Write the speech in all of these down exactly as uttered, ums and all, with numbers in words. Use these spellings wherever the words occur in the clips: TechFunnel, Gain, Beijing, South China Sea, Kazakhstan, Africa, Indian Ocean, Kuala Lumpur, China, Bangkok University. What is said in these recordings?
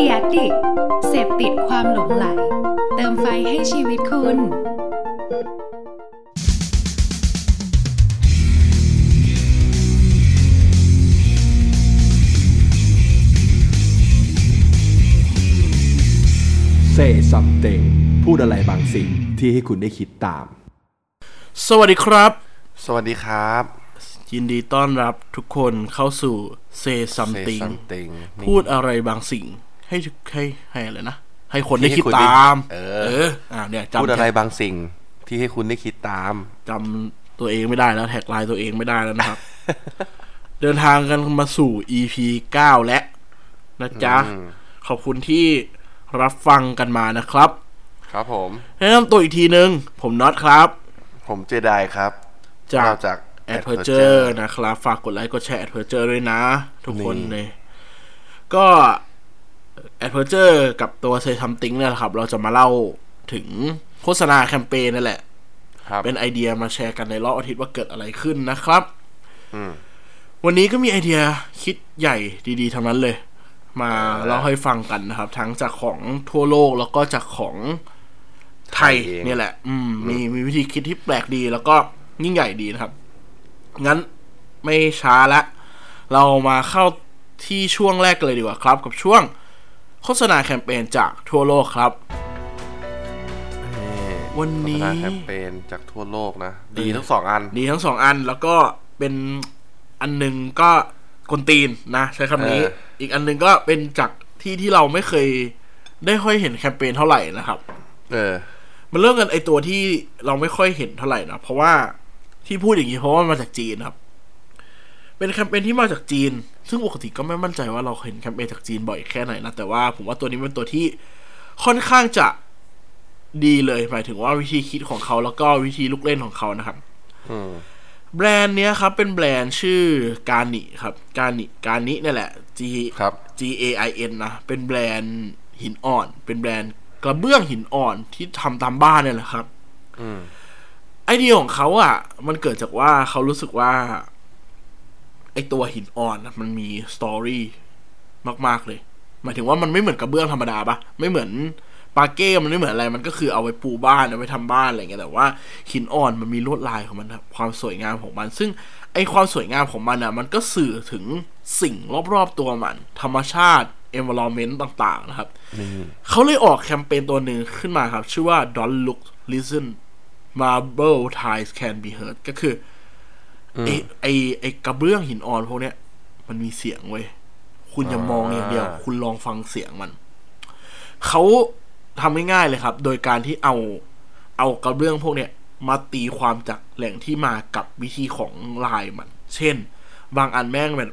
The Addict เสพติดความหลงไหลเติมไฟให้ชีวิตคุณSay something พูดอะไรบางสิ่งที่ให้คุณได้คิดตามสวัสดีครับสวัสดีครับยินดีต้อนรับทุกคนเข้าสู่ Say something, Say something. พูดอะไรบางสิ่งให้ให้ให้อะไรนะให้คนได้คิดตามเอออ่าเนี่ยจำพูดอะไรบางสิ่งที่ให้คุณได้คิดตามจำตัวเองไม่ได้แล้วแท็กไลน์ตัวเองไม่ได้แล้วนะครับ เดินทางกันมาสู่ อี พี เก้า แล้วนะจ๊ะขอบคุณที่รับฟังกันมานะครับครับผมแนะนำตัวอีกทีนึงผมน็อตครับผมเจไดครับจากจากแอดเพอร์เจอร์นะครับฝากกดไลค์กดแชร์แอดเพอร์เจอร์ด้วยนะทุกคนเลยก็แอดเพอร์เจอร์กับตัว Say Something เนี่ยครับเราจะมาเล่าถึงโฆษณาแคมเปญนั่นแหละเป็นไอเดียมาแชร์กันในรอบอาทิตย์ว่าเกิดอะไรขึ้นนะครับวันนี้ก็มีไอเดียคิดใหญ่ดีๆทั้งนั้นเลยมาเล่าให้ฟังกันนะครับทั้งจากของทั่วโลกแล้วก็จากของไทยเนี่ยแหละอืมมีมีวิธีคิดที่แปลกดีแล้วก็ยิ่งใหญ่ดีนะครับงั้นไม่ช้าละเรามาเข้าที่ช่วงแรกเลยดีกว่าครับกับช่วงโฆษณาแคมเปญจากทั่วโลกครับวันนี้โฆษณาแคมเปญจากทั่วโลกนะดีทั้งสองอันดีทั้งสองอันแล้วก็เป็นอันนึงก็กวนตีนนะใช้คำนี้ อ, อีกอันนึงก็เป็นจากที่ที่เราไม่เคยได้ค่อยเห็นแคมเปญเท่าไหร่นะครับเออมันเรื่องกันไอตัวที่เราไม่ค่อยเห็นเท่าไหร่นะเพราะว่าที่พูดอย่างนี้เพราะว่ามาจากจีนครับเป็นแคมเปญที่มาจากจีนซึ่งปกติก็ไม่มั่นใจว่าเราเห็นแคมเปญจากจีนบ่อยแค่ไหนนะแต่ว่าผมว่าตัวนี้เป็นตัวที่ค่อนข้างจะดีเลยหมายถึงว่าวิธีคิดของเขาแล้วก็วิธีลุกเล่นของเขานะครับแบรนด์เนี้ยครับเป็นแบรนด์ชื่อการิครับการิการินี่แหละ G G A I N นะเป็นแบรนด์หินอ่อนเป็นแบรนด์กระเบื้องหินอ่อนที่ทำตามบ้านเนี่ยแหละครับไอเดียของเขาอ่ะมันเกิดจากว่าเขารู้สึกว่าไอตัวหินอ่อนนะมันมีสตอรี่มากๆเลยหมายถึงว่ามันไม่เหมือนกระเบื้องธรรมดาปะไม่เหมือนปาเก้มันไม่เหมือนอะไรมันก็คือเอาไว้ปูบ้านเอาไว้ทำบ้านอะไรเงี้ยแต่ว่าหินอ่อนมันมีลวดลายของมันความสวยงามของมันซึ่งไอความสวยงามของมันอ่ะมันก็สื่อถึงสิ่งรอบๆตัวมันธรรมชาติ environment ต่างๆนะครับเขาเลยออกแคมเปญตัวหนึ่งขึ้นมาครับชื่อว่า Don't Look Listen Marble Ties Can Be Heard ก็คือไอ้ไอ้ไอ้กระเบื้องหินอ่อนพวกเนี้ยมันมีเสียงเว้ยคุณอย่ามองอย่างเดียวคุณลองฟังเสียงมันเขาทำง่ายๆเลยครับโดยการที่เอาเอากระเบื้องพวกเนี้ยมาตีความจากแหล่งที่มากับวิธีของลายมันเช่นบางอันแม่งแบบ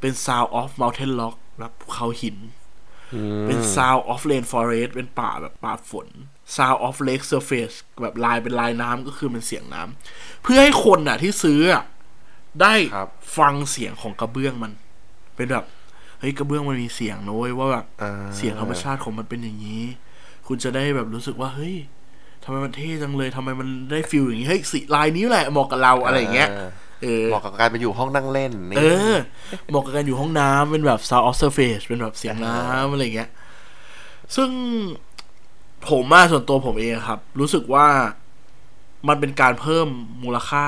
เป็น Sound of Mountain Rock แบบภูเขาหินเป็น Sound of Rain Forest เป็นป่าแบบป่าฝน Sound of Lake Surface แบบลายเป็นลายน้ำก็คือเป็นเสียงน้ำเพื่อให้คนน่ะที่ซื้อได้ฟังเสียงของกระเบื้องมันเป็นแบบเฮ้ยกระเบื้องมันมีเสียงนะเว้ยว่าแบบเสียงธรรมชาติของมันเป็นอย่างนี้คุณจะได้แบบรู้สึกว่าเฮ้ยทำไมมันเท่จังเลยทำไมมันได้ฟีลอย่างนี้เฮ้ยสีลายนี้แหละเหมาะกับเราอะไรอย่างเงี้ยเออเหมาะกับการไปอยู่ห้องนั่งเล่นนี่เออเหมาะกับการอยู่ห้องน้ำเป็นแบบ sound of surface เป็นแบบเสียงน้ำอะไรอย่างเงี้ยซึ่งผมมาส่วนตัวผมเองครับรู้สึกว่ามันเป็นการเพิ่มมูลค่า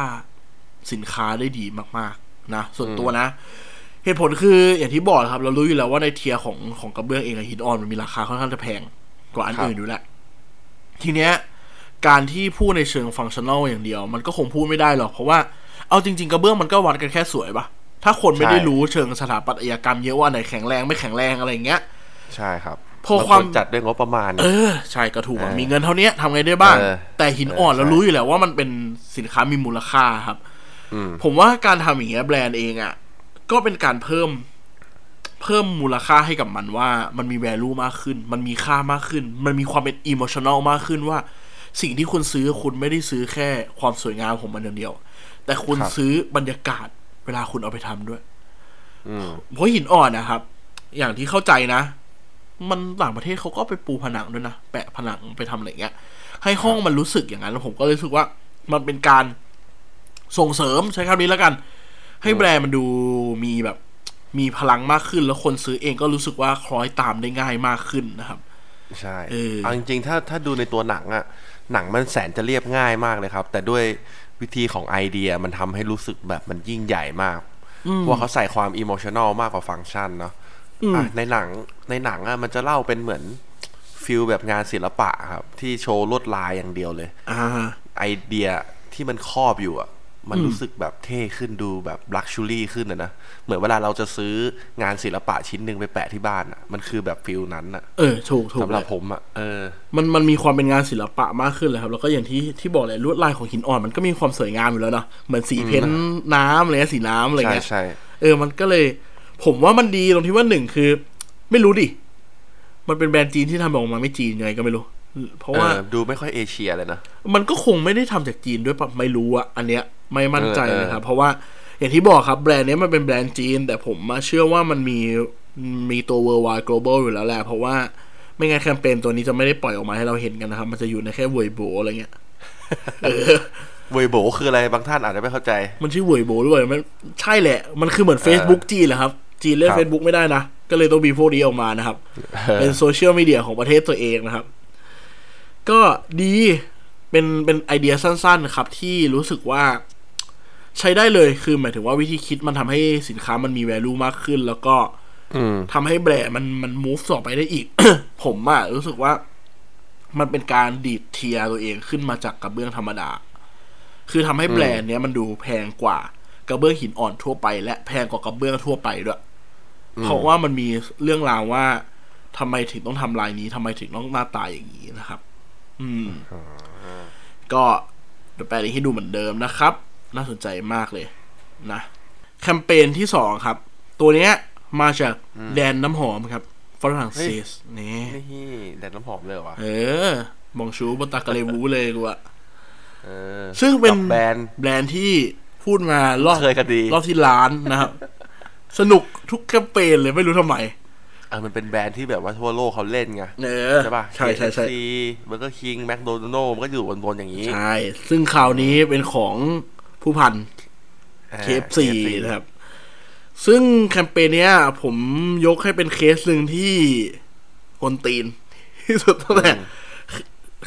สินค้าได้ดีมากๆนะส่วนตัวนะเหตุผลคืออย่างที่บอกครับเรารู้อยู่แล้วว่าในเทียร์ของของกระเบื้องเองหินอ่อนมันมีราคาค่อนข้างจะแพงกว่าอันอื่นอยู่แหละทีเนี้ยการที่พูดในเชิงฟังก์ชันนอลอย่างเดียวมันก็คงพูดไม่ได้หรอกเพราะว่าเอาจริงๆกระเบื้องมันก็วัดกันแค่สวยปะถ้าคนไม่ได้รู้เชิงสถาปัตยกรรมเยอะว่าไหนแข็งแรงไม่แข็งแรงอะไรอย่างเงี้ยใช่ครับพอความจัดด้วยงบประมาณเออใช่ก็ถูกมีเงินเท่านี้ทำไงได้บ้างแต่หินอ่อนเรารู้อยู่แล้วว่ามันเป็นสินค้ามีมูลค่าครับผมว่าการทำอย่างเงี้ยแบรนด์เองอ่ะก็เป็นการเพิ่มเพิ่มมูลค่าให้กับมันว่ามันมี value มากขึ้นมันมีค่ามากขึ้นมันมีความเป็น emotional มากขึ้นว่าสิ่งที่คุณซื้อคุณไม่ได้ซื้อแค่ความสวยงามของมันอย่างเดียวแต่คุณซื้อบรรยากาศเวลาคุณเอาไปทำด้วยเพราะหินอ่อนนะครับอย่างที่เข้าใจนะมันต่างประเทศเขาก็ไปปูผนังด้วยนะแปะผนังไปทำอะไรเงี้ยให้ห้องมันรู้สึกอย่างนั้นผมก็เลยรู้สึกว่ามันเป็นการส่งเสริมใช้คำนี้แล้วกันให้แบรนด์มันดูมีแบบ มีพลังมากขึ้นแล้วคนซื้อเองก็รู้สึกว่าคล้อยตามได้ง่ายมากขึ้นนะครับใช่เออจริงๆถ้าถ้าดูในตัวหนังอะหนังมันแสนจะเรียบง่ายมากเลยครับแต่ด้วยวิธีของไอเดียมันทำให้รู้สึกแบบมันยิ่งใหญ่มากเพราะเขาใส่ความอิโมชันอลมากกว่าฟังก์ชันเนาะในหนังในหนังอะมันจะเล่าเป็นเหมือนฟิลแบบงานศิลปะครับที่โชว์ลวดลายอย่างเดียวเลยไอเดียที่มันครอบอยู่อะมันรู้สึกแบบเท่ขึ้นดูแบบลักชัวรี่ขึ้นอะนะเหมือนเวลาเราจะซื้องานศิลปะชิ้นหนึ่งไปแปะที่บ้านอะมันคือแบบฟิลนั้นอะเออถูกถูกสำหรับผมอะเออมันมันมีความเป็นงานศิลปะมากขึ้นเลยครับแล้วก็อย่างที่ที่บอกเลยลวดลายของหินอ่อนมันก็มีความสวยงามอยู่แล้วเนาะเหมือนสีเพ้นน้ำอะไรสีน้ำอะไรเงี้ยใช่เออมันก็เลยผมว่ามันดีตรงที่ว่าหนึ่งคือไม่รู้ดิมันเป็นแบรนด์จีนที่ทำออกมาไม่จีนยังไงก็ไม่รู้เพราะว่าดูไม่ค่อยเอเชียเลยนะมันก็คงไม่ได้ทำจากจีนด้วยป่ะไม่รู้อะอันเนี้ยไม่มั่นใจนะครับเพราะว่าอย่างที่บอกครับแบรนด์นี้มันเป็นแบรนด์จีนแต่ผมเชื่อว่ามันมีมีตัว worldwide global อยู่แล้วแหละเพราะว่าไม่งั้นแคมเปญตัวนี้จะไม่ได้ปล่อยออกมาให้เราเห็นกันนะครับมันจะอยู่ในแค่เว่ยโบอะไรเงี้ยเว่ยโบคืออะไรบางท่านอาจจะไม่เข้าใจมันชื่อเว่ยโบด้วยมันใช่แหละมันคือเหมือน Facebook จีนแหละครับจีนเล่น Facebook ไม่ได้นะก็เลยต้องมีพวกนี้ออกมานะครับเป็นโซเชียลมีเดียของประเทศตัวเองนะครับก็ดีเป็นเป็นไอเดียสั้นๆครับที่รู้สึกว่าใช้ได้เลยคือหมายถึงว่าวิธีคิดมันทำให้สินค้ามันมี value มากขึ้นแล้วก็ทำให้แบรนด์มันมัน move ต่อไปได้อีก ผมอะรู้สึกว่ามันเป็นการดีดเทียร์ตัวเองขึ้นมาจากกระเบื้องธรรมดาคือทำให้แบรนด์เนี้ยมันดูแพงกว่ากระเบื้องหินอ่อนทั่วไปและแพงกว่ากระเบื้องทั่วไปด้วยเพราะว่ามันมีเรื่องราวว่าทำไมถึงต้องทำลายนี้ทำไมถึงต้องหน้าตาอย่างนี้นะครับอืมก็เดี๋ยวแปลลิงก์ให้ดูเหมือนเดิมนะครับน่าสนใจมากเลยนะแคมเปญที่สองครับตัวเนี้ยมาจากแดนน้ำหอมครับฝรั่งเศสนี่แดนน้ำหอมเลยเหรอวะเออมองชูบตากะเลวูเลยกูอะเออซึ่งเป็นแบรนด์แบรนด์ที่พูดมารอบเคยกันดีรอบที่ล้านนะครับสนุกทุกแคมเปญเลยไม่รู้ทำไมอ่ะมันเป็นแบรนด์ที่แบบว่าทั่วโลกเขาเล่นไงใช่ป่ะใช่ใช่ใช่มันก็คิงแมคโดนัลด์มันก็อยู่บนๆอย่างนี้ใช่ซึ่งคราวนี้เป็นของผู้พัน เค เอฟ ซี นะครับซึ่งแคมเปญเนี้ยผมยกให้เป็นเคสหนึ่งที่คนตีนที่สุดตั้งแต่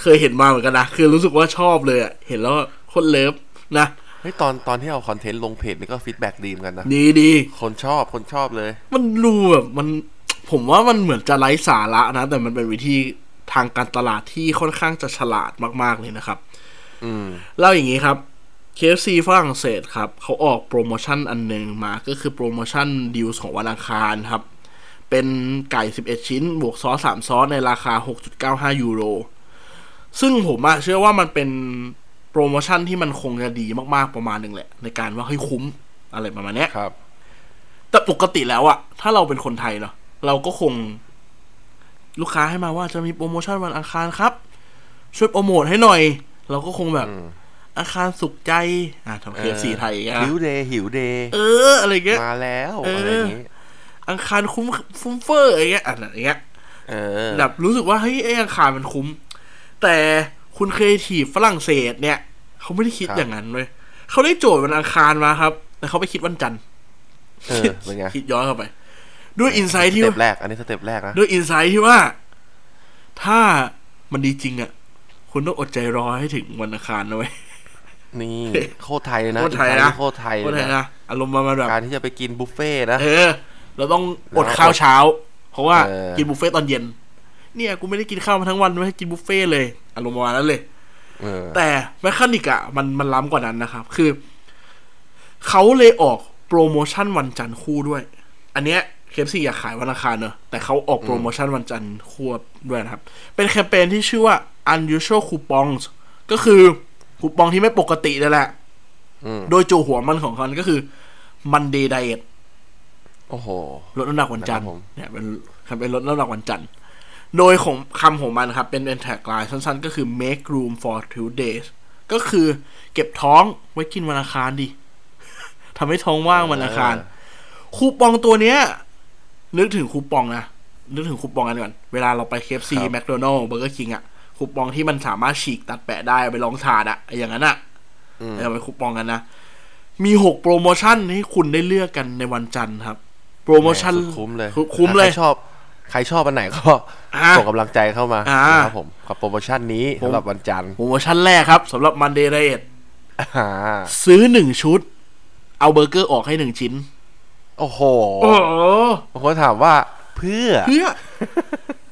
เคยเห็นมาเหมือนกันนะคือรู้สึกว่าชอบเลยอ่ะเห็นแล้วคนเลิฟนะไอตอนตอนที่เอาคอนเทนต์ลงเพจนี่ก็ฟีดแบ็กดีเหมือนกันนะดีดีคนชอบคนชอบเลยมันรู้แบบมันผมว่ามันเหมือนจะไร้สาระนะแต่มันเป็นวิธีทางการตลาดที่ค่อนข้างจะฉลาดมากๆเลยนะครับอืมเล่าอย่างนี้ครับ เค เอฟ ซี ฝรั่งเศสครับเขาออกโปรโมชั่นอันหนึ่งมาก็คือโปรโมชั่นดีลของวันอังคารครับเป็นไก่สิบเอ็ดชิ้นบวกซอสสามซอสในราคา หกจุดเก้าห้า ยูโรซึ่งผมเชื่อว่ามันเป็นโปรโมชั่นที่มันคงจะดีมากๆประมาณนึงแหละในการว่าให้คุ้มอะไรประมาณเนี้ยครับแต่ปกติแล้วอะถ้าเราเป็นคนไทยเนาะเราก็คงลูกค้าให้มาว่าจะมีโปรโมชั่นวันอังคารครับช่วยโปรโมทให้หน่อยเราก็คงแบบอังคารสุขใจอ่ะทำ เค เอฟ ซี ไทยอ่ะหิวเดย์หิวเดย์เอออะไรเงี้ยมาแล้วอะไรอย่างงี้อังคารคุ้มฟุ้มเฟ้ออะไรเงี้ยอะไรเงี้ยเออแบบรู้สึกว่าเฮ้ยไอ้อังคารมันคุ้มแต่คุณครีเอทีฟฝรั่งเศสเนี่ยเขาไม่ได้คิดอย่างนั้นเลยเขาได้โจทย์วันอังคารมาครับแต่เขาไปคิดวันจันทร์เออเป็นไงคิดย้อนเข้าไปด้วยอินไซต์ที่สเต็ปแรกอันนี้สเต็ปแรกนะด้วยอินไซต์ที่ว่าถ้ามันดีจริงอ่ะคุณต้องอดใจรอให้ถึงวันอังคารนะเว้ยนี่โคตรไทยนะโคตรไทยนะโคตรไทยนะอารมณ์ประมาณแบบการที่จะไปกินบุฟเฟ่นะเออเราต้องอดข้าวเช้าเพราะว่ากินบุฟเฟ่ตอนเย็นเนี่ยกูไม่ได้กินข้าวมาทั้งวันไม่ให้กินบุฟเฟ่เลยอารมณ์ประมาณนั้นเลยแต่แมคคานิกอ่ะมันมันล้ำกว่านั้นนะครับคือเขาเลยออกโปรโมชั่นวันจันทร์คู่ด้วยอันเนี้ยเค เอฟ ซี อยากขายวันอังคารเนอะแต่เขาออกโปรโมชั่นวันจันทร์คู่ด้วยนะครับเป็นแคมเปญที่ชื่อว่า unusual coupons ก็คือคูปองที่ไม่ปกตินั่นแหละโดยโจหัวมันของเขาก็คือ Monday Diet โอ้โหลดน้ำหนักวันจันทร์เนี่ยเป็นแคมเปญลดน้ำหนักวันจันทร์โดยของคำของมันครับเป็นแท็กไลน์สั้นๆก็คือ make room for Tuesdays ก็คือเก็บท้องไว้กินวันอังคารดิทำให้ท้องว่างวันอังคารคูปองตัวเนี้ยนึกถึงคูปองนะนึกถึงคูปองกันก่อนเวลาเราไป เค เอฟ ซี McDonald's Burger King อ่ะคูปองที่มันสามารถฉีกตัดแปะได้ไปลองทานอ่ะอย่างนั้นอ่ะเอาไปคูปองกันนะมีหกโปรโมชั่นให้คุณได้เลือกกันในวันจันทร์ครับ โปรโมชั่นคุ้มเลยคุ้มเลยชอบใครชอบอันไหนก็ส่งกำลังใจเข้ามาครับผมกับโปรโมชั่นนี้สำหรับวันจันทร์โปรโมชั่นแรกครับสำหรับ Monday Diet ซื้อหนึ่งชุดเอาเบอร์เกอร์ออกให้หนึ่งชิ้นโอ้โหบางคนถามว่าเพื่อเพื่อ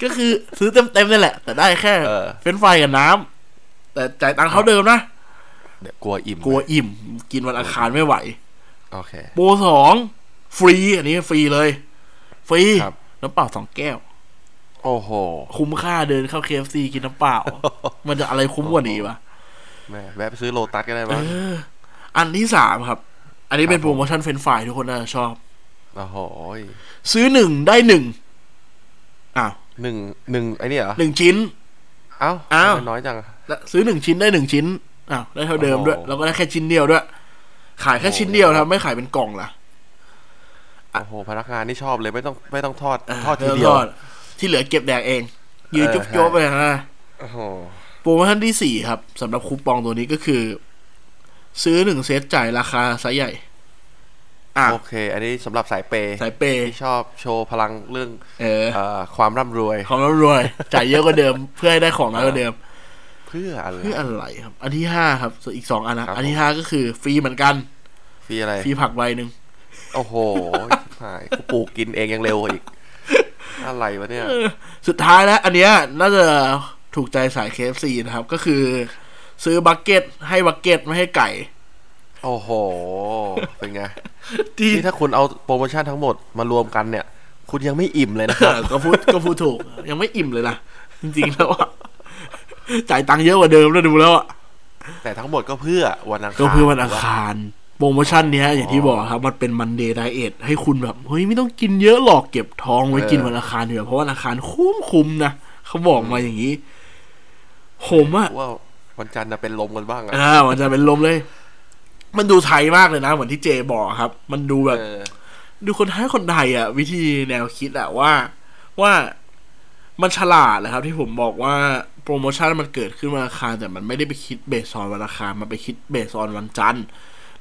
ก็คือซื้อเต็มๆนั่นแหละแต่ได้แค่เฟรนช์ฟรายกับน้ำแต่จ่ายตังค์เท่าเดิมนะเดี๋ยวกลัวอิ่มกลัวอิ่มกินวันอังคารไม่ไหวโอเคโปรสองฟรีอันนี้ฟรีเลยฟรีน้ำเปล่าสองแก้วโอ้โหคุ้มค่าเดินเข้า เค เอฟ ซี กินน้ำเปล่ามันจะอะไรคุ้มกว่านี้วะแม่แวะไปซื้อโลตัสก็ได้บ้างอันที่สามครับอันนี้เป็นโปรโมชั่นเฟรนช์ฟรายทุกคนน่าจะชอบโอ้โหซื้อหนึ่งได้หนึ่งอ้าวหนึ่ง หนึ่งไอ้นี่เหรอหนึ่งชิ้นเอ้าอ้าวน้อยจังซื้อหนึ่งชิ้นได้หนึ่งชิ้นอ้าวได้เท่าเดิมด้วยแล้วก็ได้แค่ชิ้นเดียวด้วยขายแค่ชิ้นเดียวทำไม่ขายเป็นกล่องล่ะโอ้โหพนักงานนี่ชอบเลยไม่ต้องไม่ต้องทอดทอดทีเดียวที่เหลือเก็บแดกเองยืนจุ๊บโจ๊บไปฮะโอ้โหโปรโมชั่นที่สี่ครับสำหรับคูปองตัวนี้ก็คือซื้อหนึ่งเซตจ่ายราคาไซส์ใหญ่อ่ะโอเคอันนี้สำหรับสายเปย์สายเปย์ชอบโชว์พลังเรื่องเออความร่ำรวยความร่ำรวยจ่ายเยอะกว่าเดิมเพื่อให้ได้ของน้อยกว่าเดิมเพื่ออะไรเพื่ออะไรครับอันที่ห้าครับอีกสองอันนะอันที่ห้าก็คือฟรีเหมือนกันฟรีอะไรฟรีผักใบนึงโอ้โหหายกูปลูกกินเองยังเร็วอีกอะไรวะเนี่ยสุดท้ายแล้วอันเนี้ยน่าจะถูกใจสาย เค เอฟ ซี นะครับก็คือซื้อบักเก็ตให้บักเก็ตไม่ให้ไก่โอ้โหเป็นไงที่ถ้าคุณเอาโปรโมชั่นทั้งหมดมารวมกันเนี่ยคุณยังไม่อิ่มเลยนะครับก็พูดก็พูดถูกยังไม่อิ่มเลยนะจริงๆแล้วอ่ะจ่ายตังค์เยอะกว่าเดิมแล้วดูแล้วอ่ะแต่ทั้งหมดก็เพื่อวันอังคารก็เพื่อวันอังคารโปรโมชั่นเนี้ยอย่างที่บอกครับมันเป็น Monday Diet ให้คุณแบบเฮ้ยไม่ต้องกินเยอะหรอกเก็บท้องไว้กินวันอังคารเถอะเพราะวันอังคารคุ้มๆนะเขาบอกมาอย่างนี้ผมอ่ะวันจันทร์จะเป็นลมกันบ้างอ่ะอ่าวันจันทร์เป็นลมเลยมันดูไทยมากเลยนะเหมือนที่เจบอกครับมันดูแบบดูคนไทยคนไทยอ่ะวิธีแนวคิดอ่ะว่าว่ามันฉลาดนะครับที่ผมบอกว่าโปรโมชั่นมันเกิดขึ้นวันอังคารแต่มันไม่ได้ไปคิดเบสออนวันอังคารมันไปคิดเบสออนวันจันทร์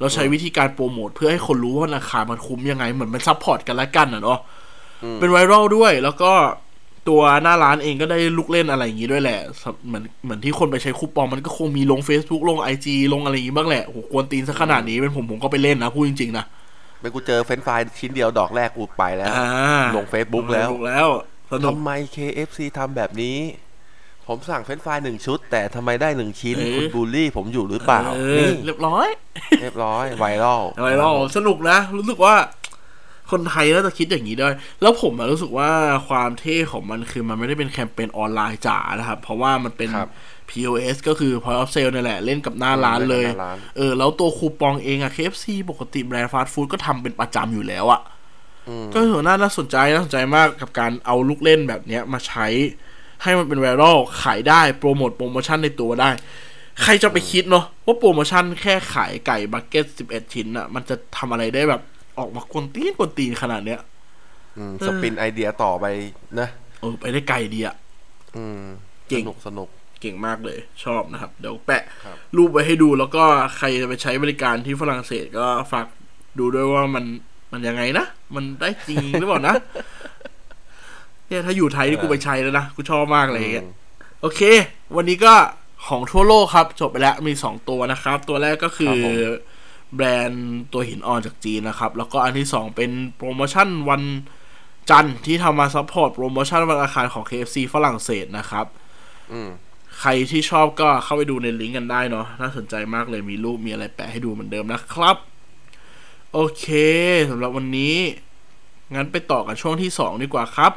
เราใช้วิธีการโปรโมทเพื่อให้คนรู้ว่าราคามันคุ้มยังไงเหมือนมันซัพพอร์ตกันละกันอ่ะเนาะเป็นไวรัลด้วยแล้วก็ตัวหน้าร้านเองก็ได้ลูกเล่นอะไรอย่างงี้ด้วยแหละเหมือนเหมือนที่คนไปใช้คูปองมันก็คงมีลง Facebook ลง ไอ จี ลงอะไรอย่างงี้บ้างแหละโหกวนตีนซะขนาดนี้เป็นผมผมก็ไปเล่นนะพูดจริงๆนะไปกูเจอเฟรนช์ฟรายชิ้นเดียวดอกแรกกูไปแล้วลง Facebook แล้วลงแล้วทำไม เค เอฟ ซี ทำแบบนี้ผมสั่งเฟรนช์ฟรายหนึ่งชุดแต่ทำไมได้หนึ่งชิ้นคุณบูลลี่ผมอยู่หรือเปล่านี่เรียบร้อยเรียบร้อยไวรัลไวรัลสนุกนะรู้สึกว่าคนไทยน่าจะคิดอย่างนี้ด้วยแล้วผมรู้สึกว่าความเท่ของมันคือมันไม่ได้เป็นแคมเปญออนไลน์จ๋านะครับเพราะว่ามันเป็น พี โอ เอส ก็คือ Point of Sale นี่แหละเล่นกับหน้าร้านเลยเออแล้วตัวคูปองเองอะ เค เอฟ ซี ปกติแบรนด์ฟาสต์ฟู้ดก็ทำเป็นประจำอยู่แล้วอะก็ถือว่าน่าสนใจน่าสนใจมากกับการเอาลูกเล่นแบบเนี้ยมาใช้ให้มันเป็นไวรัลขายได้โปรโมทโปรโมชั่นในตัวได้ใครจะไปคิดเนาะว่าโปรโมชั่นแค่ขายไก่บักเก็ตสิบเอ็ดชิ้นอะมันจะทำอะไรได้แบบออกมากวนตีนกวนตีนขนาดเนี้ยสปินไอเดียต่อไปนะเออไปได้ไกลดีอ่ะเก่งสนุกสนุกเก่งมากเลยชอบนะครับเดี๋ยวแปะรูปไว้ให้ดูแล้วก็ใครจะไปใช้บริการที่ฝรั่งเศสก็ฝากดูด้วยว่ามันมันยังไงนะมันได้จริงหรือเปล่านะเนี่ยถ้าอยู่ไทยนี่กูไปใช้แล้วนะกูชอบมากเลยอ่ะโอเควันนี้ก็ของทั่วโลกครับจบไปแล้วมีสองตัวนะครับตัวแรกก็คือแบรนด์ตัวหินอ่อนจากจีนนะครับแล้วก็อันที่สองเป็นโปรโมชั่นวันจันทร์ที่ทำมาซัพพอร์ตโปรโมชั่นวันอังคารของ เค เอฟ ซี ฝรั่งเศสนะครับใครที่ชอบก็เข้าไปดูในลิงก์กันได้เนาะน่าสนใจมากเลยมีรูปมีอะไรแปะให้ดูเหมือนเดิมนะครับโอเคสำหรับวันนี้งั้นไปต่อกันช่วงที่สองดีกว่าครับ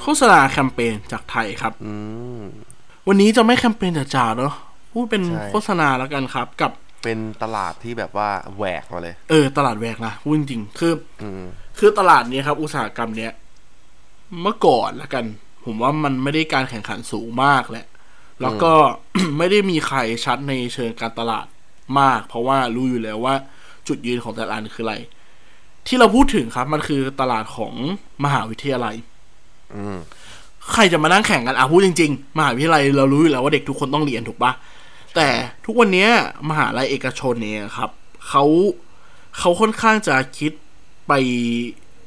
โฆษณาแคมเปญจากไทยครับวันนี้จะไม่แคมเปญจ๋าๆเนาะพูดเป็นโฆษณาแล้วกันครับกับเป็นตลาดที่แบบว่าแหวกมาเลยเออตลาดแหวกนะพูดจริงๆคือคือตลาดนี้ครับอุตสาหกรรมเนี้ยเมื่อก่อนละกันผมว่ามันไม่ได้การแข่งขันสูงมากแหละแล้วก็ ไม่ได้มีใครชัดในเชิงการตลาดมากเพราะว่ารู้อยู่แล้วว่าจุดยืนของแต่ละอันคืออะไรที่เราพูดถึงครับมันคือตลาดของมหาวิทยาลัยใครจะมานั่งแข่งกันอ่ะพูดจริงๆมหาวิทยาลัยเรารู้อยู่แล้วว่าเด็กทุกคนต้องเรียนถูกปะแต่ทุกวันนี้มหาลัยเอกชนเนี่ยครับเขา เขาค่อนข้างจะคิดไป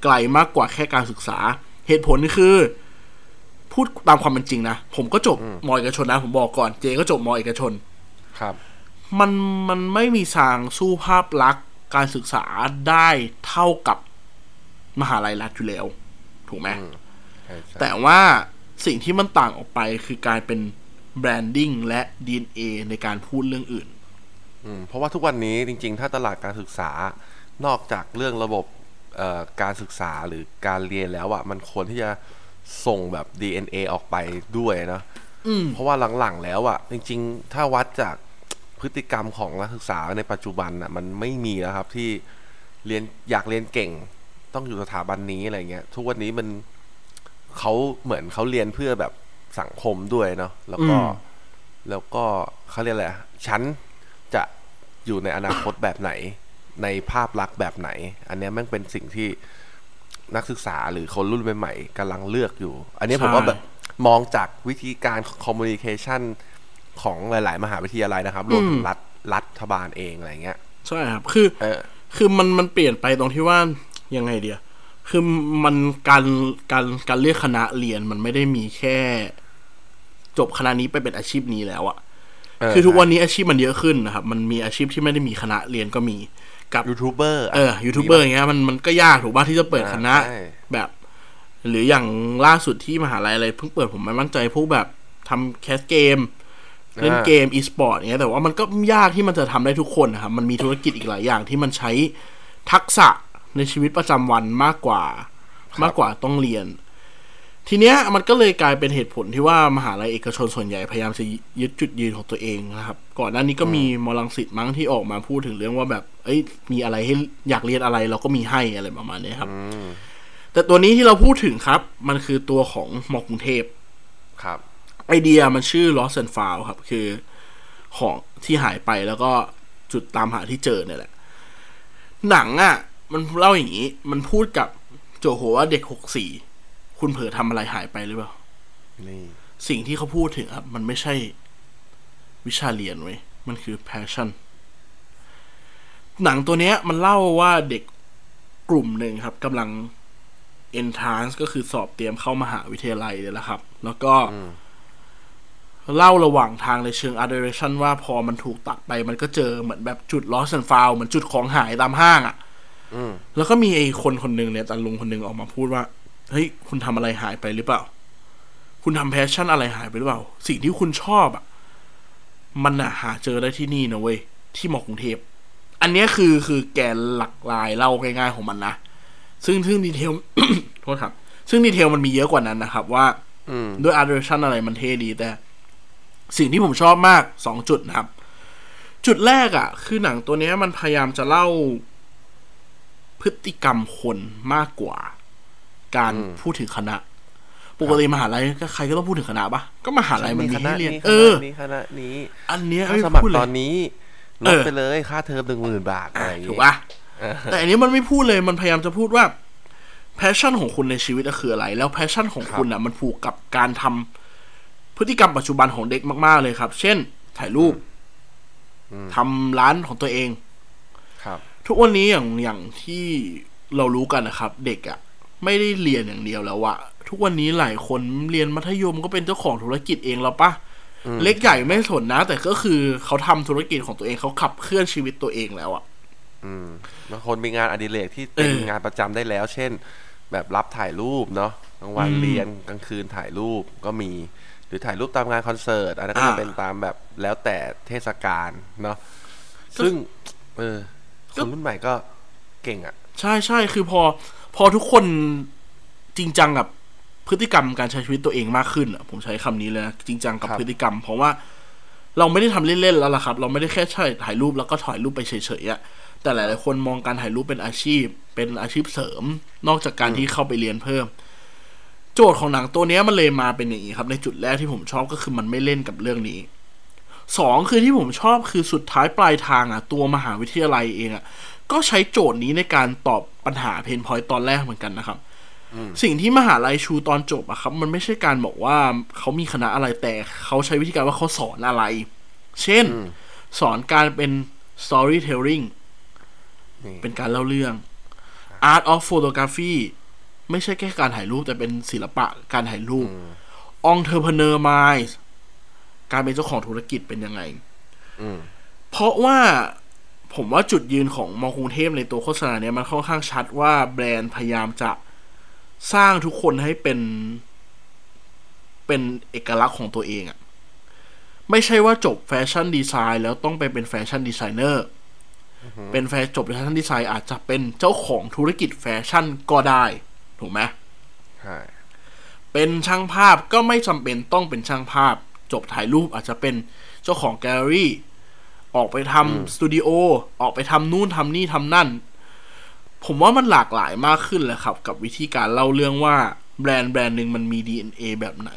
ไกลมากกว่าแค่การศึกษาเหตุผลคือพูดตามความเป็นจริงนะผมก็จบมอเอกชนนะผมบอกก่อนเจก็จบมอเอกชนครับมันมันไม่มีทางสู้ภาพลักษณ์การศึกษาได้เท่ากับมหาลัยรัฐอยู่แล้วถูกไหมแต่ว่าสิ่งที่มันต่างออกไปคือการเป็นแบรนดิ้งและ ดี เอ็น เอ ในการพูดเรื่องอื่นเพราะว่าทุกวันนี้จริงๆถ้าตลาดการศึกษานอกจากเรื่องระบบการศึกษาหรือการเรียนแล้วอ่ะมันควรที่จะส่งแบบ ดี เอ็น เอ ออกไปด้วยนะเพราะว่าหลังๆแล้วอ่ะจริงๆถ้าวัดจากพฤติกรรมของนักศึกษาในปัจจุบันอ่ะมันไม่มีแล้วครับที่เรียนอยากเรียนเก่งต้องอยู่สถาบันนี้อะไรเงี้ยทุกวันนี้มันเขาเหมือนเขาเรียนเพื่อแบบสังคมด้วยเนาะแล้วก็แล้วก็เขาเรียกอะไรฉันจะอยู่ในอนาคตแบบไหนในภาพลักษณ์แบบไหนอันนี้มันเป็นสิ่งที่นักศึกษาหรือคนรุ่นใหม่ๆกำลังเลือกอยู่อันนี้ผมว่าแบบมองจากวิธีการคอมมูนิเคชันของหลายๆมหาวิทยาลัยนะครับรวมถึงรัฐรัฐบาลเองอะไรเงี้ยใช่ครับคือคือมันมันเปลี่ยนไปตรงที่ว่ายังไงเดียวคือมันการการการเลือกคณะเรียนมันไม่ได้มีแค่จบคณะนี้ไปเป็นอาชีพนี้แล้วอะคือทุกวันนี้อาชีพมันเยอะขึ้นนะครับมันมีอาชีพที่ไม่ได้มีคณะเรียนก็มีกับยูทูบเบอร์เออยูทูบเบอร์อย่างเงี้ยมันมันก็ยากถูกป่ะที่จะเปิดคณะแบบหรืออย่างล่าสุดที่มหาลัยอะไรเพิ่งเปิดผมไม่มั่นใจพวกแบบทำแคสเกมเล่นเกมอีสปอร์ตอย่างเงี้ยแต่ว่ามันก็ยากที่มันจะทำได้ทุกคนนะครับมันมีธุรกิจอีกหลายอย่างที่มันใช้ทักษะในชีวิตประจำวันมากกว่ามากกว่าต้องเรียนทีเนี้ยมันก็เลยกลายเป็นเหตุผลที่ว่ามหาลัยเอกชนส่วนใหญ่พยายามจะยึดจุดยืนของตัวเองนะครับก่อนหน้านี้ก็มีมอลังสิตมั้งที่ออกมาพูดถึงเรื่องว่าแบบเอ้ยมีอะไรให้อยากเรียนอะไรเราก็มีให้อะไรประมาณนี้ครับแต่ตัวนี้ที่เราพูดถึงครับมันคือตัวของม.กรุงเทพครับไอเดียมันชื่อ Lost and Found ครับคือของที่หายไปแล้วก็จุดตามหาที่เจอเนี่ยแหละหนังอ่ะมันเล่าอย่างนี้มันพูดกับโจโหว่าเด็กหกสิบสี่คุณเผลอทำอะไรหายไปหรือเปล่านี่สิ่งที่เขาพูดถึงครับมันไม่ใช่วิชาเรียนเว้ยมันคือ passion หนังตัวเนี้ยมันเล่าว่าเด็กกลุ่มหนึ่งครับกำลัง entrance ก็คือสอบเตรียมเข้ามหาวิทยาลัยเลยละครับแล้วก็เล่าระหว่างทางในเชิง adoration ว่าพอมันถูกตัดไปมันก็เจอเหมือนแบบจุด lost and found เหมือนจุดของหายตามห้างอ่ะแล้วก็มีไอ้คนคนหนึ่งเนี่ยตาลุงคนหนึ่งออกมาพูดว่าเฮ้ยคุณทำอะไรหายไปหรือเปล่าคุณทำแพชชั่นอะไรหายไปหรือเปล่าสิ่งที่คุณชอบอ่ะมันอ่ะหาเจอได้ที่นี่นะเว้ยที่ม.กรุงเทพอันนี้คือคือแกนหลักลายเล่าง่ายๆของมันนะซึ่งซึ่งดีเทล โทษครับซึ่งดีเทลมันมีเยอะกว่านั้นนะครับว่าด้วยอาร์เดอร์ชั่นอะไรมันเท่ดีแต่สิ่งที่ผมชอบมากสองจุดนะครับจุดแรกอ่ะคือหนังตัวนี้มันพยายามจะเล่าพฤติกรรมคนมากกว่าการพูดถึงคณะปกติมหาลัยใครก็ต้องพูดถึงคณะปะก็มหาลัยมันมีให้เรียนเออนี่คณะนี้อันเนี้ยสมัครตอนนี้ลดไปเลยค่าเทอม หนึ่งหมื่น บาทอะไรอย่างงี้ถูกป่ะแต่อันนี้มันไม่พูดเลยมันพยายามจะพูดว่าแพชชั่นของคุณในชีวิตคืออะไรแล้วแพชชั่นของคุณน่ะมันผูกกับการทำพฤติกรรมปัจจุบันของเด็กมากๆเลยครับเช่นถ่ายรูปทำร้านของตัวเองทุกวันนี้อย่างอย่างที่เรารู้กันนะครับเด็กอ่ะไม่ได้เรียนอย่างเดียวแล้วอะทุกวันนี้หลายคนเรียนมัธยมก็เป็นเจ้าของธุรกิจเองแล้วปะเล็กใหญ่ไม่สนนะแต่ก็คือเขาทำธุรกิจของตัวเองเขาขับเคลื่อนชีวิตตัวเองแล้วอะบางคนมีงานอดิเรกที่เป็นงานประจำได้แล้วเช่นแบบรับถ่ายรูปเนาะกลางวันเรียนกลางคืนถ่ายรูปก็มีหรือถ่ายรูปตามงานคอนเสิร์ตอะไรก็จะเป็นตามแบบแล้วแต่เทศกาลเนาะซึ่งเออคนรุ่นใหม่ก็เก่งอ่ะใช่ใช่คือพอพอทุกคนจริงจังกับพฤติกรรมการใช้ชีวิตตัวเองมากขึ้นอ่ะผมใช้คำนี้เลยนะจริงจังกับพฤติกรรมเพราะว่าเราไม่ได้ทำเล่นๆแล้วล่ะครับเราไม่ได้แค่ใช้ถ่ายรูปแล้วก็ถ่ายรูปไปเฉยๆอ่ะแต่หลายๆคนมองการถ่ายรูปเป็นอาชีพเป็นอาชีพเสริมนอกจากการที่เข้าไปเรียนเพิ่มโจทย์ของหนังตัวนี้มันเลยมาเป็นอย่างนี้ครับในจุดแรกที่ผมชอบก็คือมันไม่เล่นกับเรื่องนี้สองคือที่ผมชอบคือสุดท้ายปลายทางอ่ะตัวมหาวิทยาลัยเองอ่ะก็ใช้โจทย์นี้ในการตอบปัญหาเพนพอยต์ตอนแรกเหมือนกันนะครับสิ่งที่มหาลัยชูตอนจบอ่ะครับมันไม่ใช่การบอกว่าเขามีคณะอะไรแต่เขาใช้วิธีการว่าเขาสอนอะไรเช่นสอนการเป็น storytelling เป็นการเล่าเรื่อง Art of Photography ไม่ใช่แค่การถ่ายรูปแต่เป็นศิลปะการถ่ายรูป Entrepreneur Mind การเป็นเจ้าของธุรกิจเป็นยังไงเพราะว่าผมว่าจุดยืนของมอกรุงเทพในตัวโฆษณาเนี้ยมันค่อนข้างชัดว่าแบรนด์พยายามจะสร้างทุกคนให้เป็นเป็นเอกลักษณ์ของตัวเองอะไม่ใช่ว่าจบแฟชั่นดีไซน์แล้วต้องไปเป็นแฟชั่นดีไซเนอร์ uh-huh. เป็นแฟชั่นจบแฟชั่นดีไซน์อาจจะเป็นเจ้าของธุรกิจแฟชั่นก็ได้ถูกไหมใช่ uh-huh. เป็นช่างภาพก็ไม่จำเป็นต้องเป็นช่างภาพจบถ่ายรูปอาจจะเป็นเจ้าของแกลเลอรี่ออกไปทำสตูดิโอออกไปทำนู่นทำนี่ทำนั่นผมว่ามันหลากหลายมากขึ้นแหละครับกับวิธีการเล่าเรื่องว่าแบรนด์แบรนด์หนึ่งมันมี ดี เอ็น เอ แบบไหน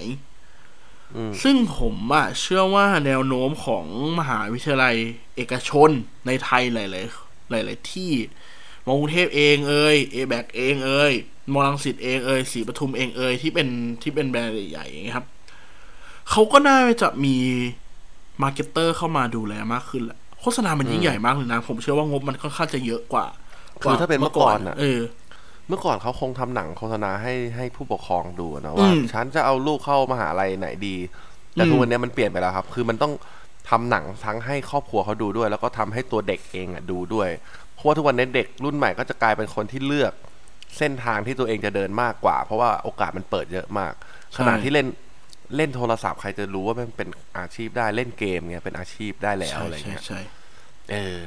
ซึ่งผมอะเชื่อว่าแนวโน้มของมหาวิทยาลัยเอกชนในไทยหลายๆหลายๆที่มกรุงเทพเองเอ่ย เอ แบค เองเอ่ยมอลังสิตเองเอ่ยศรีปทุมเองเอ่ยที่เป็นที่เป็นแบรนด์ใหญ่ๆครับเขาก็น่าจะมีมาร์เก็ตเตอร์เข้ามาดูแลมากขึ้นแหละโฆษณามันยิ่งใหญ่มากเลยนะผมเชื่อว่างบมันค่อนข้างจะเยอะกว่าคือถ้าเป็นเมื่อก่อนอ่ะเออเมื่อก่อนเขาคงทำหนังโฆษณาให้ให้ผู้ปกครองดูนะว่าฉันจะเอาลูกเข้ามหาลัยไหนดีแต่ทุกวันนี้มันเปลี่ยนไปแล้วครับคือมันต้องทำหนังทั้งให้ครอบครัวเขาดูด้วยแล้วก็ทำให้ตัวเด็กเองอ่ะดูด้วยเพราะว่าทุกวันนี้เด็กรุ่นใหม่ก็จะกลายเป็นคนที่เลือกเส้นทางที่ตัวเองจะเดินมากกว่าเพราะว่าโอกาสมันเปิดเยอะมากขนาดที่เล่นเล่นโทรศัพท์ใครจะรู้ว่ามันเป็นอาชีพได้เล่นเกมเนี่ยเป็นอาชีพได้แล้วอะไรเงี้ยใช่เออ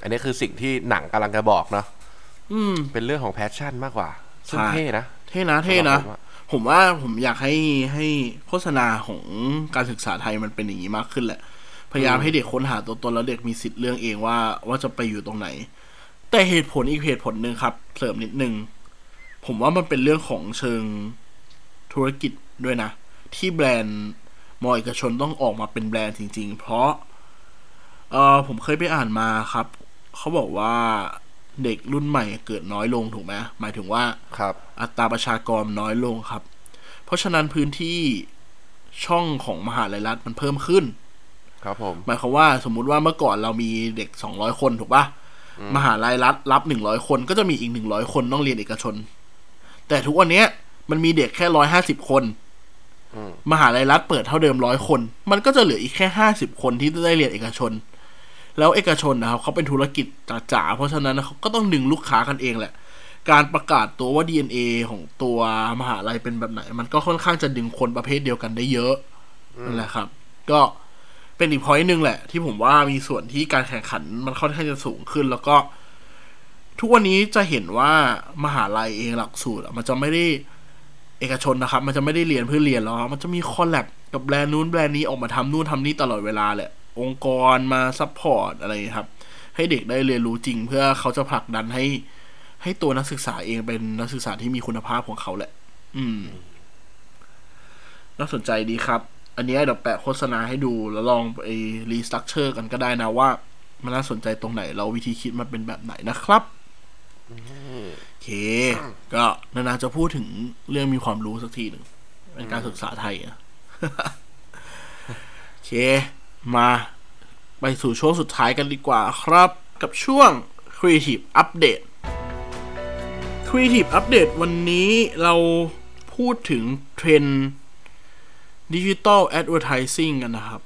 อันนี้คือสิ่งที่หนังกำลังจะบอกเนาะเป็นเรื่องของแพชชั่นมากกว่าซึ่งเท่นะเท่นะเท่นะผมว่าผมอยากให้ให้โฆษณาของการศึกษาไทยมันเป็นอย่างนี้มากขึ้นแหละพยายามให้เด็กค้นหาตัวตนแล้วเด็กมีสิทธิ์เรื่องเองว่าว่าจะไปอยู่ตรงไหนแต่เหตุผลอีกเหตุผลนึงครับเสริมนิดนึงผมว่ามันเป็นเรื่องของเชิงธุรกิจด้วยนะที่แบรนด์มอเอกชนต้องออกมาเป็นแบรนด์จริงๆเพราะเออผมเคยไปอ่านมาครับเขาบอกว่าเด็กรุ่นใหม่เกิดน้อยลงถูกไหมหมายถึงว่าอัตราประชากรน้อยลงครับเพราะฉะนั้นพื้นที่ช่องของมหาลัยรัฐมันเพิ่มขึ้นครับผมหมายความว่าสมมุติว่าเมื่อก่อนเรามีเด็กสองร้อยคนถูกป่ะมหาลัยรัฐรับหนึ่งร้อยคนก็จะมีอีกหนึ่งร้อยคนต้องเรียนเอกชนแต่ทุกวันนี้มันมีเด็กแค่หนึ่งร้อยห้าสิบคนมหาลัยรัฐเปิดเท่าเดิมหนึ่งร้อยคนมันก็จะเหลืออีกแค่ห้าสิบคนที่ได้เรียนเอกชนแล้วเอกชนนะครับเขาเป็นธุรกิจจ๋าๆเพราะฉะนั้นเขาก็ต้องดึงลูกค้ากันเองแหละการประกาศตัวว่า ดี เอ็น เอ ของตัวมหาลัยเป็นแบบไหนมันก็ค่อนข้างจะดึงคนประเภทเดียวกันได้เยอะนั่นแหละครับก็เป็นอีก point นึงแหละที่ผมว่ามีส่วนที่การแข่งขันมันค่อนข้างจะสูงขึ้นแล้วก็ทุกวันนี้จะเห็นว่ามหาลัยเองหลักสูตรมันจะไม่ได้เอกชนนะครับมันจะไม่ได้เรียนเพื่อเรียนหรอกมันจะมีคอลแลบกับแบรนด์นู้นแบรนด์นี้ออกมาทำนู่นทำนี่ตลอดเวลาแหละองค์กรมาซัพพอร์ตอะไรครับให้เด็กได้เรียนรู้จริงเพื่อเขาจะผลักดันให้ให้ตัวนักศึกษาเองเป็นนักศึกษาที่มีคุณภาพของเขาแหละอืมน่าสนใจดีครับอันนี้เดี๋ยวแปะโฆษณาให้ดูแล้วลองไปรีสตรัคเจอร์กันก็ได้นะว่ามันน่าสนใจตรงไหนเราวิธีคิดมันเป็นแบบไหนนะครับโอเคก็นาๆจะพูดถึงเรื่องมีความรู้สักทีหนึ่งเป็นการศึกษาไทยนะโอเคมาไปสู่ช่วงสุดท้ายกันดีกว่าครับกับช่วง Creative Update Creative Update วันนี้เราพูดถึงเทรนด์ Digital Advertising กันนะครับ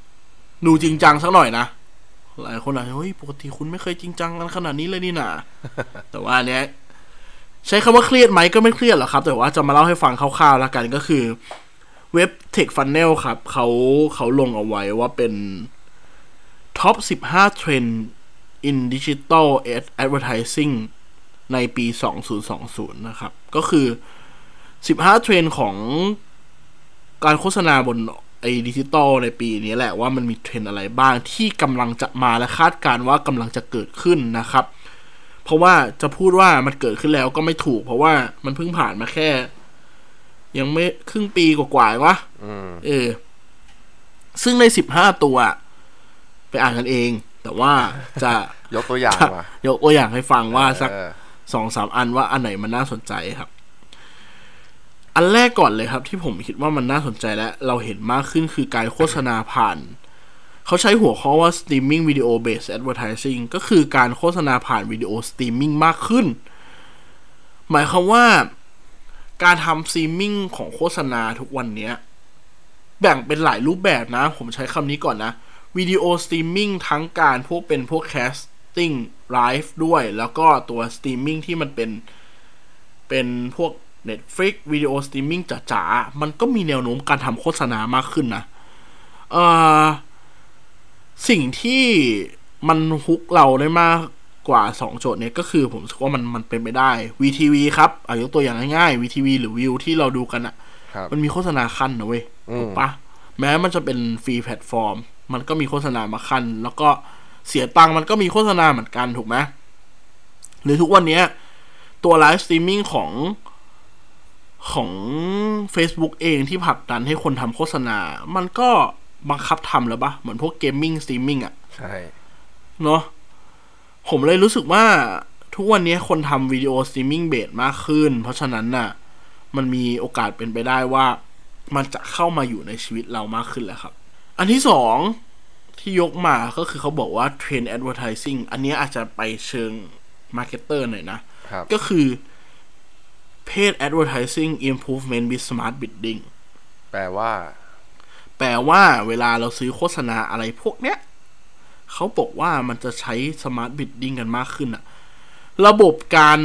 ดูจริงจังสักหน่อยนะหลายคนอาจจะเฮ้ยปกติคุณไม่เคยจริงจังกันขนาดนี้เลยนี่นะ แต่ว่าเนี้ยใช้คำว่าเครียดไหมก็ไม่เครียดหรอกครับแต่ว่าจะมาเล่าให้ฟังคร่าวๆแล้วกันก็คือเว็บ TechFunnel ครับเขาเขาลงเอาไว้ว่าเป็น Top สิบห้า Trend in Digital Advertising ในปี สองพันยี่สิบ นะครับก็คือสิบห้า Trend ของการโฆษณาบนไอ้ดิจิตอลในปีนี้แหละว่ามันมีเทรนด์อะไรบ้างที่กำลังจะมาและคาดการณ์ว่ากำลังจะเกิดขึ้นนะครับเพราะว่าจะพูดว่ามันเกิดขึ้นแล้วก็ไม่ถูกเพราะว่ามันเพิ่งผ่านมาแค่ยังไม่ครึ่งปีกว่าๆวะเออซึ่งในสิบห้าตัวไปอ่านกันเองแต่ว่าจะ ยกตัวอย่างมายกตัวอย่างให้ฟังว่าสัก สองถึงสาม อันว่าอันไหนมันน่าสนใจครับอันแรกก่อนเลยครับที่ผมคิดว่ามันน่าสนใจและเราเห็นมากขึ้นคือการโฆษณาผ่าน เขาใช้หัวข้อว่า streaming video based advertising ก็คือการโฆษณาผ่านวิดีโอสตรีมมิ่งมากขึ้นหมายความว่าการทำสตรีมมิ่งของโฆษณาทุกวันนี้แบ่งเป็นหลายรูปแบบนะผมใช้คำนี้ก่อนนะวิดีโอสตรีมมิ่งทั้งการพวกเป็นพวกแคสติ้งไลฟ์ด้วยแล้วก็ตัวสตรีมมิ่งที่มันเป็นเป็นพวก Netflix วิดีโอสตรีมมิ่งจ๋าๆมันก็มีแนวโน้มการทำโฆษณามากขึ้นนะเอ่อสิ่งที่มันฮุกเราได้มากกว่าสองโจทย์เนี่ยก็คือผมรู้สึกว่ามันมันเป็นไปได้ วี ที วี ครับอ่ะยกตัวอย่างง่ายๆ วี ที วี หรือวิวที่เราดูกันอะมันมีโฆษณาขั้นนะเว้ยถูกปะแม้มันจะเป็นฟรีแพลตฟอร์มมันก็มีโฆษณามาขั้นแล้วก็เสียตังค์มันก็มีโฆษณาเหมือนกันถูกไหมหรือทุกวันนี้ตัวไลฟ์สตรีมมิ่งของของ Facebook เองที่ผลักดันให้คนทำโฆษณามันก็บังคับทำแล้วปะเหมือนพวกเกมมิ่งสตรีมมิ่งอ่ะใช่เนาะผมเลยรู้สึกว่าทุกวันนี้คนทำวิดีโอสตรีมมิ่งเบสมากขึ้นเพราะฉะนั้นน่ะมันมีโอกาสเป็นไปได้ว่ามันจะเข้ามาอยู่ในชีวิตเรามากขึ้นแล้วครับอันที่สองที่ยกมาก็คือเขาบอกว่าเทรนด์แอดเวอร์ไทซิ่งอันนี้อาจจะไปเชิงมาร์เก็ตเตอร์หน่อยนะก็คือเพจ advertising improvement with smart bidding แปลว่าแปลว่าเวลาเราซื้อโฆษณาอะไรพวกเนี้ยเขาบอกว่ามันจะใช้ smart bidding กันมากขึ้นอะระบบการ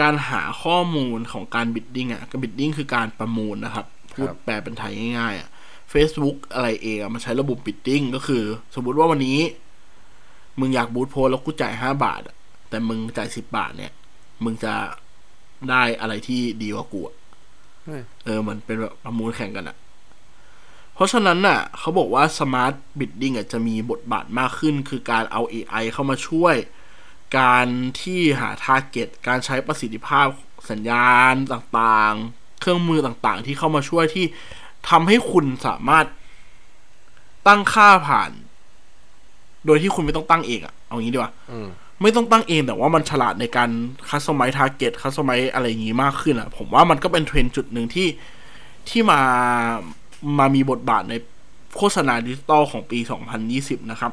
การหาข้อมูลของการ bidding อะการ bidding คือการประมูลนะครับพูดแปลเป็นไทยง่ายๆอะ Facebook อะไรเองมันใช้ระบบ bidding ก็คือสมมุติว่าวันนี้มึงอยากบูทโพสแล้วกูจ่ายห้าบาทแต่มึงจ่ายสิบบาทเนี่ยมึงจะได้อะไรที่ดีกว่ากูอ่ะเออมันเป็นแบบประมูลแข่งกันอ่ะเพราะฉะนั้นน่ะเขาบอกว่า smart bidding อ่ะจะมีบทบาทมากขึ้นคือการเอา เอ ไอ เข้ามาช่วยการที่หา target การใช้ประสิทธิภาพสัญญาณต่างๆเครื่องมือต่างๆที่เข้ามาช่วยที่ทำให้คุณสามารถตั้งค่าผ่านโดยที่คุณไม่ต้องตั้งเองอ่ะเอางี้ดีกว่าไม่ต้องตั้งเองแต่ว่ามันฉลาดในการคัสตอมไมซ์ทาร์เก็ตคัสตอมไมซ์อะไรอย่างงี้มากขึ้นอ่ะผมว่ามันก็เป็นเทรนด์จุดหนึ่งที่ที่มามามีบทบาทในโฆษณาดิจิตอลของปีสองพันยี่สิบนะครับ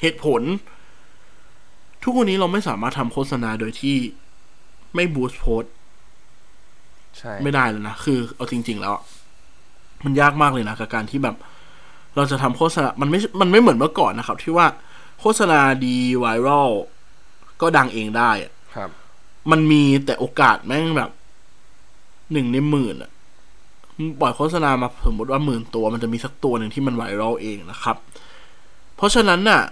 เหตุผลทุกวันนี้เราไม่สามารถทำโฆษณาโดยที่ไม่บูสต์โพสใช่ไม่ได้แล้วนะคือเอาจริงๆแล้วมันยากมากเลยนะกับการที่แบบเราจะทำโฆษณามันไม่มันไม่เหมือนเมื่อก่อนนะครับที่ว่าโฆษณาดีไวรัลก็ดังเองได้อ่ะครับมันมีแต่โอกาสแม่งแบบหนึ่งในหมื่นอ่ะปล่อยโฆษณามาสมมติว่าหมื่นตัวมันจะมีสักตัวหนึ่งที่มันไวรัลเองนะครับเพราะฉะนั้นน่ะ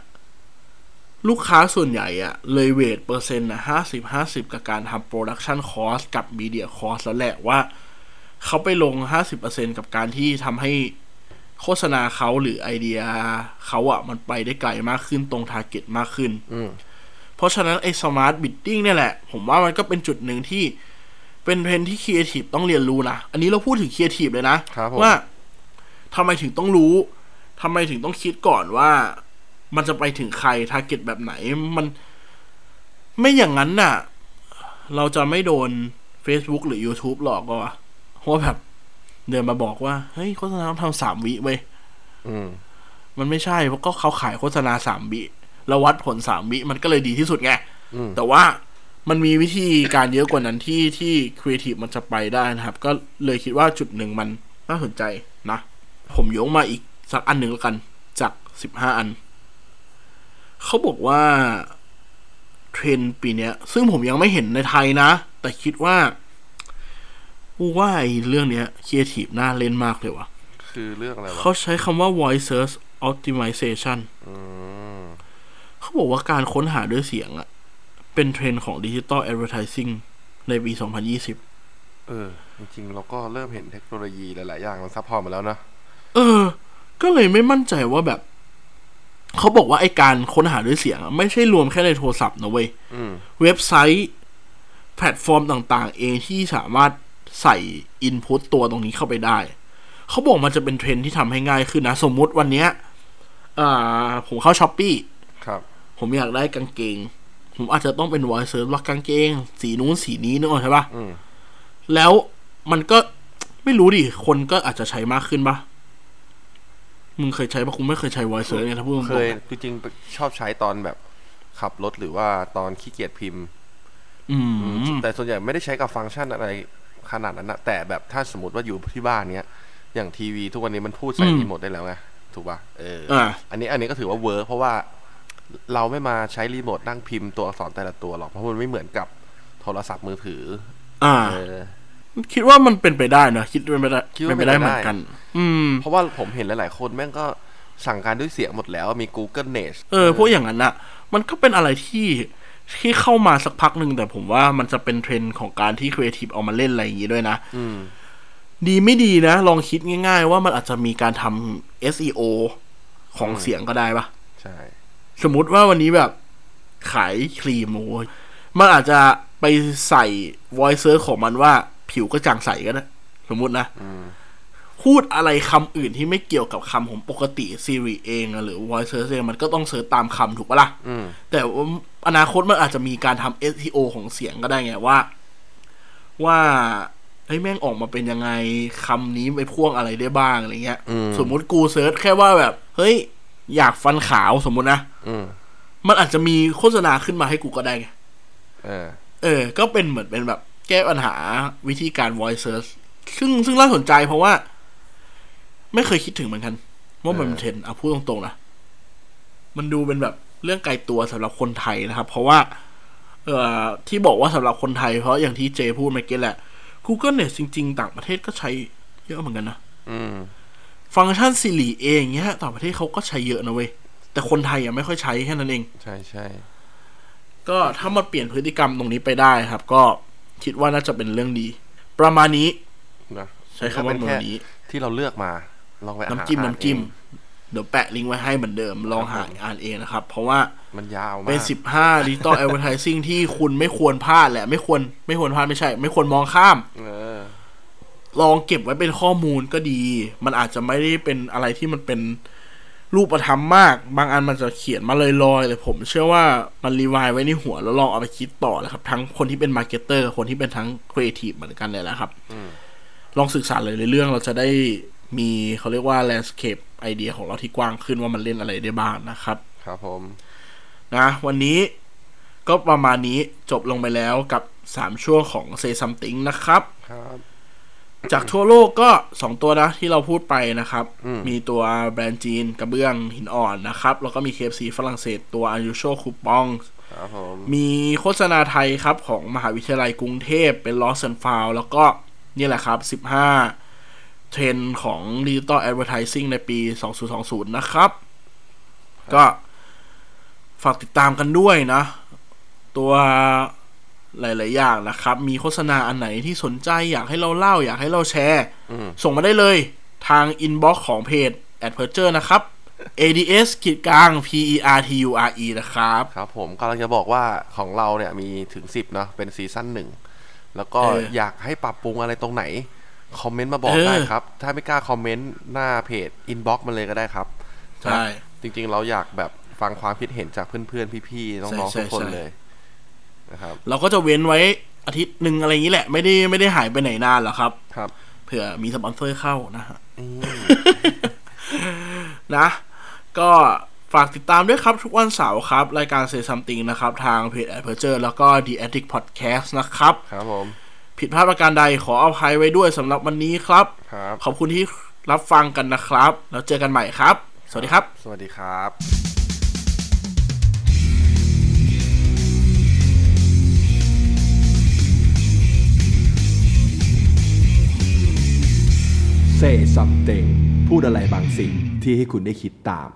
ลูกค้าส่วนใหญ่อ่ะเลยเวทเปอร์เซ็นต์นะห้าสิบห้าสิบกับการทำโปรดักชันคอสกับมีเดียคอสแล้วแหละว่าเขาไปลงห้าสิบเปอร์เซ็นต์กับการที่ทำให้โฆษณาเขาหรือไอเดียเขาอ่ะมันไปได้ไกลมากขึ้นตรงทาร์เก็ตมากขึ้นเพราะฉะนั้นไอ้สมาร์ทบิดดิ้งเนี่ยแหละผมว่ามันก็เป็นจุดหนึ่งที่เป็นเทรนด์ที่ครีเอทีฟต้องเรียนรู้นะอันนี้เราพูดถึงครีเอทีฟเลยนะว่าทำไมถึงต้องรู้ทำไมถึงต้องคิดก่อนว่ามันจะไปถึงใครทาร์เก็ตแบบไหนมันไม่อย่างนั้นน่ะเราจะไม่โดน Facebook หรือ YouTube หลอกก็ว่าเพราะแบบเดินมาบอกว่าเฮ้ยโฆษณาต้องทำสามวิเว้ยมันไม่ใช่เพราะก็เขาขายโฆษณาสามวิเราวัดผลสามวิมันก็เลยดีที่สุดไงแต่ว่ามันมีวิธีการเยอะกว่านั้นที่ที่ครีเอทีฟมันจะไปได้นะครับก็เลยคิดว่าจุดหนึ่งมันน่าสนใจนะผมยกมาอีกสักอันหนึ่งแล้วกันจากสิบห้าอันเขาบอกว่าเทรนด์ปีนี้ซึ่งผมยังไม่เห็นในไทยนะแต่คิดว่าว่าไอ้เรื่องเนี้ยครีเอทีฟน่าเล่นมากเลยว่ะคือเรื่องอะไรเขาใช้คำว่า voice search optimization เขาบอกว่าการค้นหาด้วยเสียงอะเป็นเทรนด์ของ digital advertising ในปีสองพันยี่สิบเออจริงๆเราก็เริ่มเห็นเทคโนโลยีหลายๆอย่างมันซัพพอร์ตมาแล้วนะเออก็เลยไม่มั่นใจว่าแบบเขาบอกว่าไอ้การค้นหาด้วยเสียงไม่ใช่รวมแค่ในโทรศัพท์นะเว้ยเว็บไซต์แพลตฟอร์มต่างๆเองที่สามารถใส่อินพุตตัวตรงนี้เข้าไปได้เขาบอกมันจะเป็นเทรนด์ที่ทำให้ง่ายขึ้นนะสมมุติวันเนี้ยผมเข้า Shopee ครับผมอยากได้กางเกงผมอาจจะต้องเป็น voice search ว่ากางเกงสีนู้นสีนี้นึกออกใช่ป่ะแล้วมันก็ไม่รู้ดิคนก็อาจจะใช้มากขึ้นป่ะ มึงเคยใช้ปะกูไม่เคยใช้ voice search เนี่ยถ้าพูดตรงๆเคยจริงๆชอบใช้ตอนแบบขับรถหรือว่าตอนขี้เกียจพิมพ์แต่ส่วนใหญ่ไม่ได้ใช้กับฟังก์ชันอะไรขนาดนั้นนะแต่แบบถ้าสมมติว่าอยู่ที่บ้านเนี้ยอย่างทีวีทุกวันนี้มันพูดใส่รีโมทได้แล้วไงถูกป่ะเอออันนี้อันนี้ก็ถือว่าเวิร์คเพราะว่าเราไม่มาใช้รีโมทนั่งพิมพ์ตัวอักษรแต่ละตัวหรอกเพราะมันไม่เหมือนกับโทรศัพท์มือถืออ่าเออคิดว่ามันเป็นไปได้นะคิดเป็นไปได้เป็นไปได้เหมือนกันอืมเพราะว่าผมเห็นหลายๆคนแม่งก็สั่งการด้วยเสียงหมดแล้วมี Google Nest เออพวกอย่างนั้นน่ะมันก็เป็นอะไรที่ที่เข้ามาสักพักนึงแต่ผมว่ามันจะเป็นเทรนด์ของการที่ครีเอทีฟเอามาเล่นอะไรอย่างงี้ด้วยนะอืมดีไม่ดีนะลองคิดง่ายๆว่ามันอาจจะมีการทำ เอส อี โอ ของเสียงก็ได้ปะใช่สมมุติว่าวันนี้แบบขายครีมโอ้ยมันอาจจะไปใส่ voice search ของมันว่าผิวก็จางใสก็ได้สมมุตินะพูดอะไรคำอื่นที่ไม่เกี่ยวกับคำผมปกติ Siri เองหรือ voice search เองมันก็ต้องเสิร์ชตามคำถูกปะล่ะแต่อนาคตมันอาจจะมีการทำ เอส อี โอ ของเสียงก็ได้ไงว่าว่าเฮ้ยแม่งออกมาเป็นยังไงคำนี้ไปพ่วงอะไรได้บ้างอะไรเงี้ยสมมติกูเซิร์ชแค่ว่าแบบเฮ้ยอยากฟันขาวสมมตินะ ม, มันอาจจะมีโฆษณาขึ้นมาให้กูก็ได้ไงเออเออก็เป็นเหมือนเป็นแบบแก้ปัญหาวิธีการ voice search ซึ่งซึ่งน่าสนใจเพราะว่าไม่เคยคิดถึงเหมือนกันว่ามันเป็นเทรนด์อ่ะพูดตรงๆนะมันดูเป็นแบบเรื่องไกลตัวสำหรับคนไทยนะครับเพราะว่าเออที่บอกว่าสำหรับคนไทยเพราะอย่างที่เจพูดเมื่อกี้แหละGoogle Nest จริงๆต่างประเทศก็ใช้เยอะเหมือนกันนะฟังก์ชัน Siri เองเงี้ยต่างประเทศเขาก็ใช้เยอะนะเว้ยแต่คนไทยอ่ะไม่ค่อยใช้แค่นั้นเองใช่ๆก็ถ้ามันเปลี่ยนพฤติกรรมตรงนี้ไปได้ครับก็คิดว่าน่าจะเป็นเรื่องดีประมาณนี้นะใช้คำว่าประมาณนี้ที่เราเลือกมาลองไปอ่านน้ำจิ้มน้ำจิ้มเดี๋ยวแปะลิงก์ไว้ให้เหมือนเดิมลองหาอ่านเองนะครับเพราะว่ามันยาวมากเป็นสิบห้า Digital Advertising ที่คุณไม่ควรพลาดแหละไม่ควรไม่ควรพลาดไม่ใช่ไม่ควรมองข้ามเออลองเก็บไว้เป็นข้อมูลก็ดีมันอาจจะไม่ได้เป็นอะไรที่มันเป็นรูปธรรมมากบางอันมันจะเขียนมาลอยๆแต่ผมเชื่อว่ามันรีไวซ์ไว้ในหัวแล้วลองเอาไปคิดต่อแหละครับทั้งคนที่เป็นมาร์เก็ตเตอร์คนที่เป็นทั้งครีเอทีฟเหมือนกันเลยแหละครับลองศึกษาเลยในเรื่องเราจะได้มีเขาเรียกว่า landscape ไอเดียของเราที่กว้างขึ้นว่ามันเล่นอะไรได้บ้างนะครับครับผมนะวันนี้ก็ประมาณนี้จบลงไปแล้วกับสามช่วงของ Say Something นะครับครับจากทั่วโลกก็สองตัวนะที่เราพูดไปนะครับมีตัวแบรนด์จีนกระเบื้องหินอ่อนนะครับแล้วก็มี เค เอฟ ซี ฝรั่งเศสตัว Unusual Coupon ครับผมมีโฆษณาไทยครับของมหาวิทยาลัยกรุงเทพเป็น Lost and Found แล้วก็นี่แหละครับสิบห้าเทรนด์ของ Digital Advertising ในปี สองพันยี่สิบ นะครับก็ฝากติดตามกันด้วยนะตัวหลายๆอย่างนะครับมีโฆษณาอันไหนที่สนใจอยากให้เราเล่าอยากให้เราแชร์ส่งมาได้เลยทาง inbox ของเพจ Adperture นะครับ เอ ดี เอส พี อี อาร์ ที ยู อาร์ อี นะครับครับผมกำลังจะบอกว่าของเราเนี่ยมีถึงสิบเนาะเป็นซีซั่นหนึ่งแล้วก็อยากให้ปรับปรุงอะไรตรงไหนคอมเมนต์มาบอกได้ครับถ้าไม่กล้าคอมเมนต์หน้าเพจอินบ็อกซ์มาเลยก็ได้ครับใช่จริงๆเราอยากแบบฟังความคิดเห็นจากเพื่อนๆพี่ๆน้องๆทุกคนเลยนะครับเราก็จะเว้นไว้อาทิตย์นึงอะไรอย่างนี้แหละไม่ได้ไม่ได้หายไปไหนนานหรอกครับครับเผื่อมีสปอนเซอร์เข้านะฮะ นะก็ฝากติดตามด้วยครับทุกวันเสาร์ครับรายการ Say Something นะครับทางเพจ Adperture แล้วก็ The Addict Podcast นะครับครับผมผิดพลาดประการใดขออภัยไว้ด้วยสำหรับวันนี้ครับขอบคุณที่รับฟังกันนะครับแล้วเจอกันใหม่ครับสวัสดีครับสวัสดีครับSay Something พูดอะไรบางสิ่งที่ให้คุณได้คิดตาม